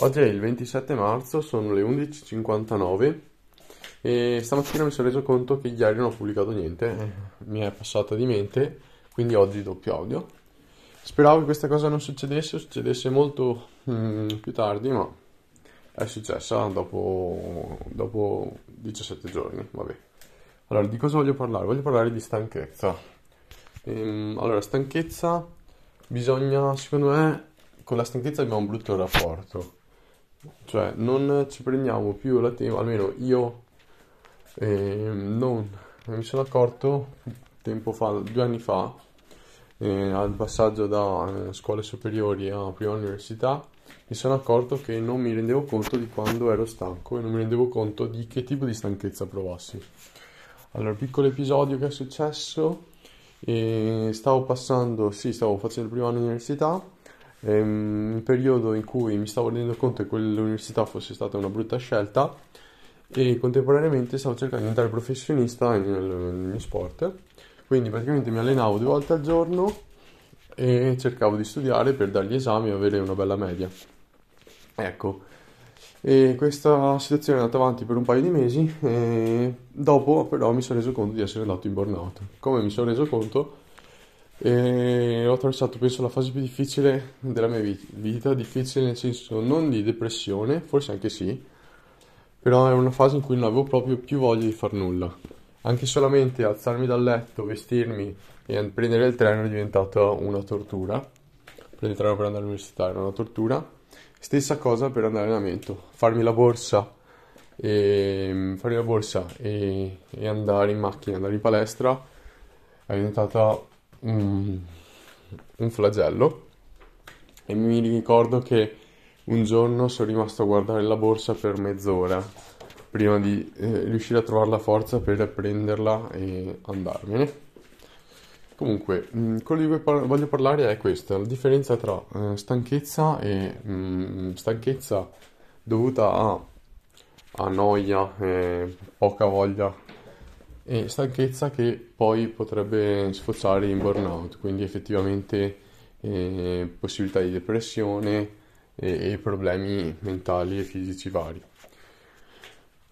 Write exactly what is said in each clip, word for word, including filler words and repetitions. Oggi è il ventisette marzo, sono le undici e cinquantanove e stamattina mi sono reso conto che ieri non ho pubblicato niente, mi è passata di mente, quindi oggi doppio audio. Speravo che questa cosa non succedesse, succedesse molto mm, più tardi, ma è successa dopo, dopo diciassette giorni, vabbè. Allora, di cosa voglio parlare? Voglio parlare di stanchezza. Ehm, allora, stanchezza, bisogna, secondo me, con la stanchezza abbiamo un brutto rapporto. Cioè, non ci prendiamo più la tema, almeno io ehm, non mi sono accorto tempo fa, due anni fa, eh, al passaggio da eh, scuole superiori a prima università, mi sono accorto che non mi rendevo conto di quando ero stanco e non mi rendevo conto di che tipo di stanchezza provassi. Allora, piccolo episodio che è successo, eh, stavo passando, sì, stavo facendo il primo anno di università, ehm, un periodo in cui mi stavo rendendo conto che quell'università fosse stata una brutta scelta e contemporaneamente stavo cercando di diventare professionista nel, nel mio sport, quindi praticamente mi allenavo due volte al giorno e cercavo di studiare per dare gli esami e avere una bella media. Ecco, e questa situazione è andata avanti per un paio di mesi e dopo però mi sono reso conto di essere andato in burnout. Come mi sono reso conto? E ho attraversato, penso, la fase più difficile della mia vita, difficile nel senso non di depressione, forse anche sì, però era una fase in cui non avevo proprio più voglia di far nulla. Anche solamente alzarmi dal letto, vestirmi e prendere il treno è diventata una tortura. Prendere il treno per andare all'università era una tortura. Stessa cosa per andare in allenamento. Farmi la borsa e, farmi la borsa e, e andare in macchina, andare in palestra è diventata un, un flagello. E mi ricordo che un giorno sono rimasto a guardare la borsa per mezz'ora prima di eh, riuscire a trovare la forza per prenderla e andarmene. Comunque, mh, quello di cui par- voglio parlare è questa, la differenza tra eh, stanchezza e mh, stanchezza dovuta a, a noia, eh, poca voglia, e stanchezza che poi potrebbe sfociare in burnout, quindi effettivamente eh, possibilità di depressione e, e problemi mentali e fisici vari.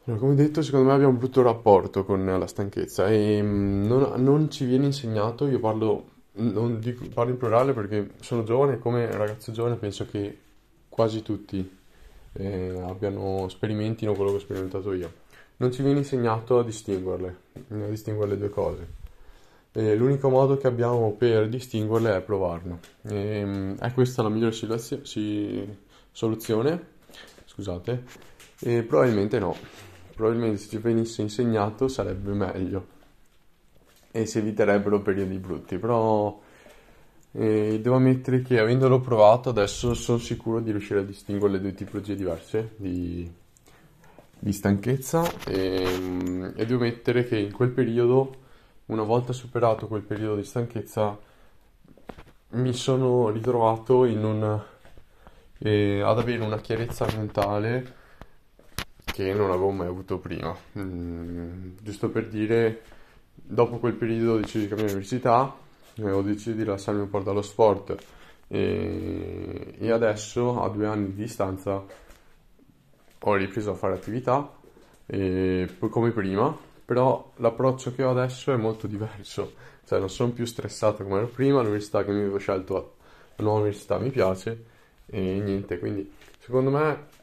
Come detto, secondo me abbiamo un brutto rapporto con la stanchezza e non, non ci viene insegnato, io parlo, non dico, parlo in plurale perché sono giovane e come ragazzo giovane penso che quasi tutti eh, abbiano, sperimentino quello che ho sperimentato io. Non ci viene insegnato a distinguerle, a distinguere le due cose. E l'unico modo che abbiamo per distinguerle è provarlo. E, è questa la migliore silazio, si, soluzione? Scusate. E probabilmente no. Probabilmente se ci venisse insegnato sarebbe meglio e si eviterebbero periodi brutti, però eh, devo ammettere che avendolo provato adesso sono sicuro di riuscire a distinguere le due tipologie diverse di, di stanchezza e, e devo ammettere che in quel periodo, una volta superato quel periodo di stanchezza, mi sono ritrovato in un, eh, ad avere una chiarezza mentale che non avevo mai avuto prima. Mm, giusto per dire, dopo quel periodo ho deciso di cambiare università, ho deciso di rilassarmi un po' dallo sport e, e adesso, a due anni di distanza, ho ripreso a fare attività e, come prima, però l'approccio che ho adesso è molto diverso, cioè non sono più stressato come ero prima, l'università che mi avevo scelto, la nuova università, mi piace e niente, quindi secondo me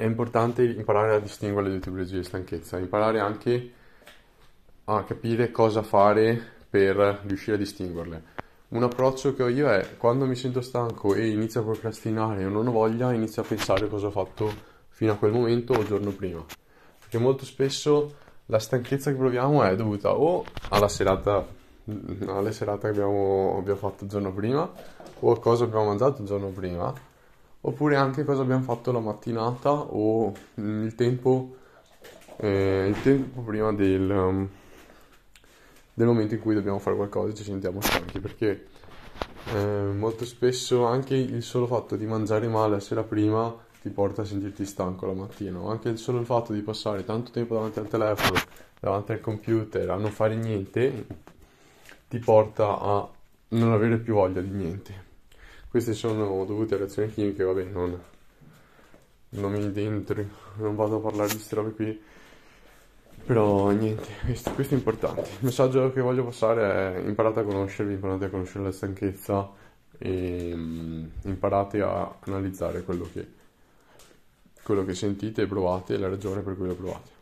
è importante imparare a distinguere le due tipologie di stanchezza, imparare anche a capire cosa fare per riuscire a distinguerle. Un approccio che ho io è, quando mi sento stanco e inizio a procrastinare o non ho voglia, inizio a pensare cosa ho fatto fino a quel momento o il giorno prima. Perché molto spesso la stanchezza che proviamo è dovuta o alla serata, alla serata che abbiamo, abbiamo fatto il giorno prima, o a cosa abbiamo mangiato il giorno prima, oppure anche cosa abbiamo fatto la mattinata o il tempo, eh, il tempo prima del, um, del momento in cui dobbiamo fare qualcosa e ci sentiamo stanchi, perché eh, molto spesso anche il solo fatto di mangiare male la sera prima ti porta a sentirti stanco la mattina, o anche il solo fatto di passare tanto tempo davanti al telefono, davanti al computer, a non fare niente, ti porta a non avere più voglia di niente. Queste sono dovute a reazioni chimiche, vabbè, non, non mi dentro, non vado a parlare di queste robe qui. Però niente, questo, questo è importante. Il messaggio che voglio passare è: imparate a conoscervi, imparate a conoscere la stanchezza e um, imparate a analizzare quello che, quello che sentite e provate e la ragione per cui lo provate.